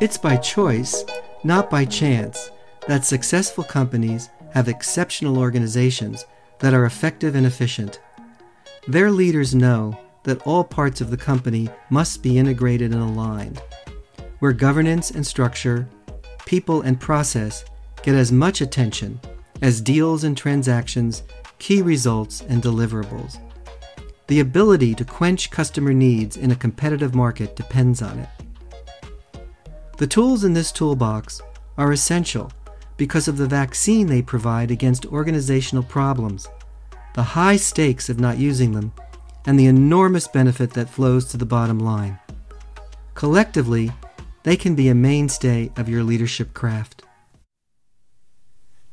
It's by choice, not by chance, that successful companies have exceptional organizations that are effective and efficient. Their leaders know that all parts of the company must be integrated and aligned, where governance and structure, people and process get as much attention as deals and transactions, key results and deliverables. The ability to quench customer needs in a competitive market depends on it. The tools in this toolbox are essential because of the vaccine they provide against organizational problems, the high stakes of not using them, and the enormous benefit that flows to the bottom line. Collectively, they can be a mainstay of your leadership craft.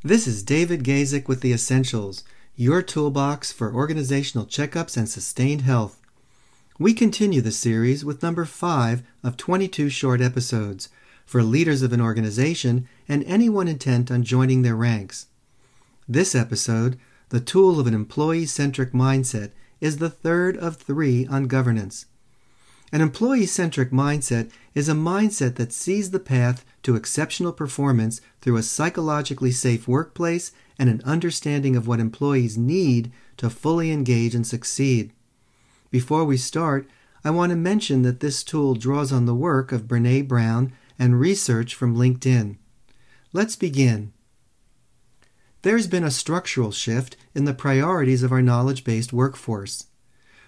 This is David Gazek with The Essentials, your toolbox for organizational checkups and sustained health. We continue the series with number 5 of 22 short episodes for leaders of an organization and anyone intent on joining their ranks. This episode, the tool of an employee-centric mindset, is the third of 3 on governance. An employee-centric mindset is a mindset that sees the path to exceptional performance through a psychologically safe workplace and an understanding of what employees need to fully engage and succeed. Before we start, I want to mention that this tool draws on the work of Brené Brown and research from LinkedIn. Let's begin. There's been a structural shift in the priorities of our knowledge-based workforce.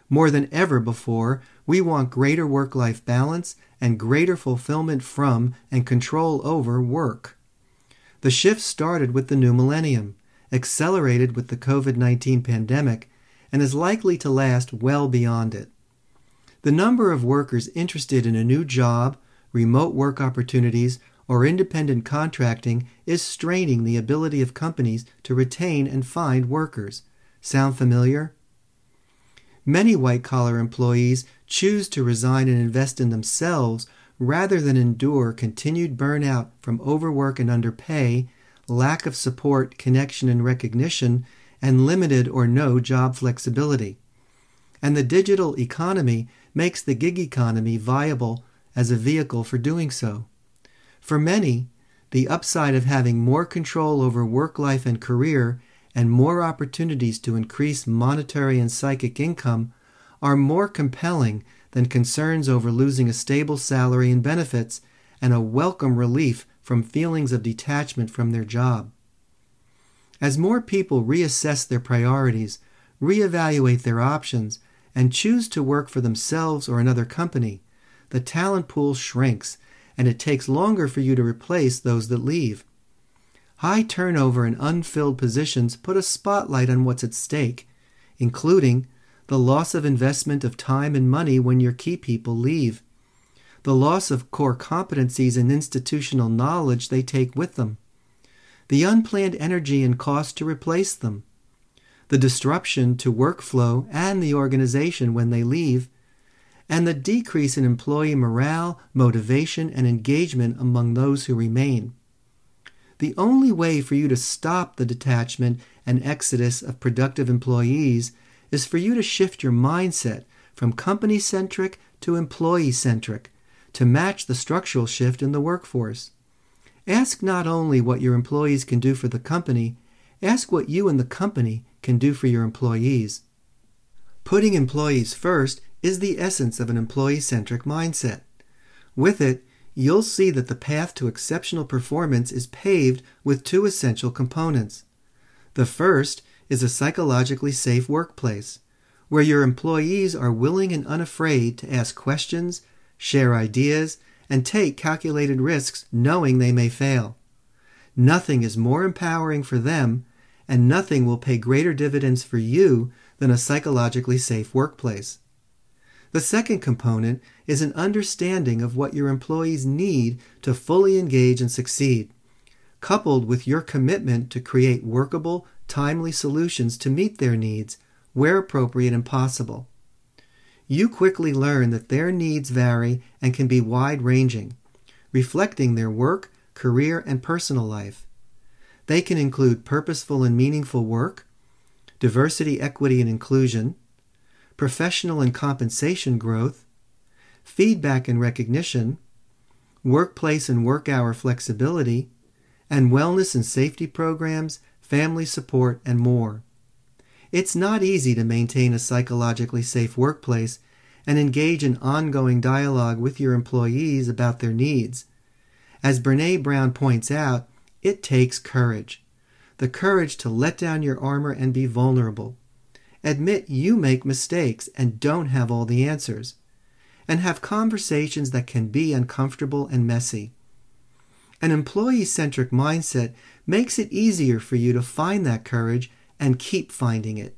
More than ever before, we want greater work-life balance and greater fulfillment from and control over work. The shift started with the new millennium, accelerated with the COVID-19 pandemic, and is likely to last well beyond it. The number of workers interested in a new job, remote work opportunities, or independent contracting is straining the ability of companies to retain and find workers. Sound familiar? Many white-collar employees choose to resign and invest in themselves rather than endure continued burnout from overwork and underpay, lack of support, connection, and recognition, and limited or no job flexibility. And the digital economy makes the gig economy viable as a vehicle for doing so. For many, the upside of having more control over work life and career and more opportunities to increase monetary and psychic income are more compelling than concerns over losing a stable salary and benefits and a welcome relief from feelings of detachment from their job. As more people reassess their priorities, reevaluate their options, and choose to work for themselves or another company, the talent pool shrinks, and it takes longer for you to replace those that leave. High turnover and unfilled positions put a spotlight on what's at stake, including the loss of investment of time and money when your key people leave, the loss of core competencies and institutional knowledge they take with them, the unplanned energy and cost to replace them, the disruption to workflow and the organization when they leave, and the decrease in employee morale, motivation, and engagement among those who remain. The only way for you to stop the detachment and exodus of productive employees is for you to shift your mindset from company-centric to employee-centric to match the structural shift in the workforce. Ask not only what your employees can do for the company, ask what you and the company can do for your employees. Putting employees first is the essence of an employee-centric mindset. With it, you'll see that the path to exceptional performance is paved with 2 essential components. The first is a psychologically safe workplace, where your employees are willing and unafraid to ask questions, share ideas, and take calculated risks knowing they may fail. Nothing is more empowering for them, and nothing will pay greater dividends for you than a psychologically safe workplace. The second component is an understanding of what your employees need to fully engage and succeed, coupled with your commitment to create workable, timely solutions to meet their needs, where appropriate and possible. You quickly learn that their needs vary and can be wide-ranging, reflecting their work, career, and personal life. They can include purposeful and meaningful work, diversity, equity, and inclusion, professional and compensation growth, feedback and recognition, workplace and work hour flexibility, and wellness and safety programs, family support, and more. It's not easy to maintain a psychologically safe workplace and engage in ongoing dialogue with your employees about their needs. As Brené Brown points out, it takes courage. The courage to let down your armor and be vulnerable. Admit you make mistakes and don't have all the answers. And have conversations that can be uncomfortable and messy. An employee-centric mindset makes it easier for you to find that courage and keep finding it.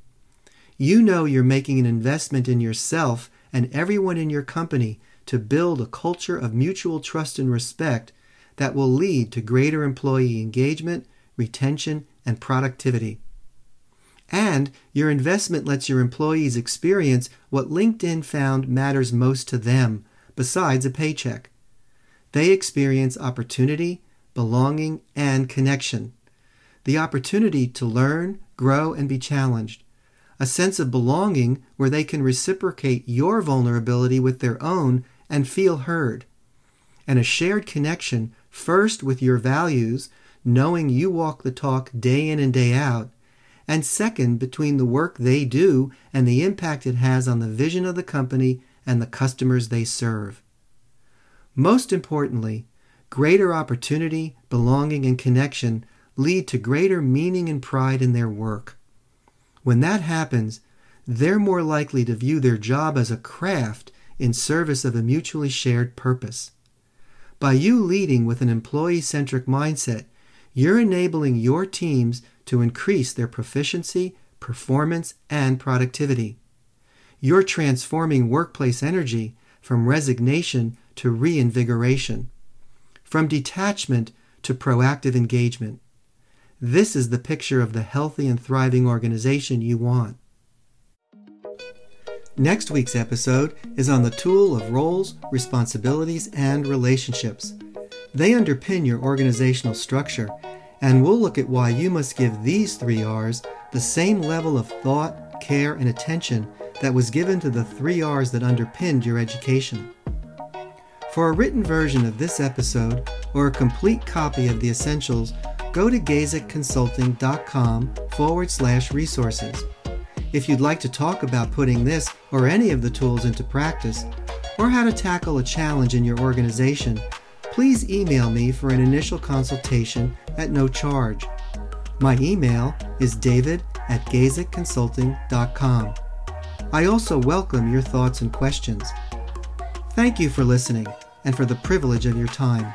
You know you're making an investment in yourself and everyone in your company to build a culture of mutual trust and respect that will lead to greater employee engagement, retention, and productivity. And your investment lets your employees experience what LinkedIn found matters most to them, besides a paycheck. They experience opportunity, belonging, and connection. The opportunity to learn, grow, and be challenged. A sense of belonging where they can reciprocate your vulnerability with their own and feel heard. And a shared connection, first with your values, knowing you walk the talk day in and day out, and second, between the work they do and the impact it has on the vision of the company and the customers they serve. Most importantly, greater opportunity, belonging, and connection lead to greater meaning and pride in their work. When that happens, they're more likely to view their job as a craft in service of a mutually shared purpose. By you leading with an employee-centric mindset, you're enabling your teams to increase their proficiency, performance, and productivity. You're transforming workplace energy from resignation to reinvigoration, from detachment to proactive engagement. This is the picture of the healthy and thriving organization you want. Next week's episode is on the tool of roles, responsibilities, and relationships. They underpin your organizational structure, and we'll look at why you must give these 3 R's the same level of thought, care, and attention that was given to the 3 R's that underpinned your education. For a written version of this episode or a complete copy of The Essentials, go to GazekConsulting.com/resources. If you'd like to talk about putting this or any of the tools into practice, or how to tackle a challenge in your organization, please email me for an initial consultation at no charge. My email is david@GazekConsulting.com. I also welcome your thoughts and questions. Thank you for listening and for the privilege of your time.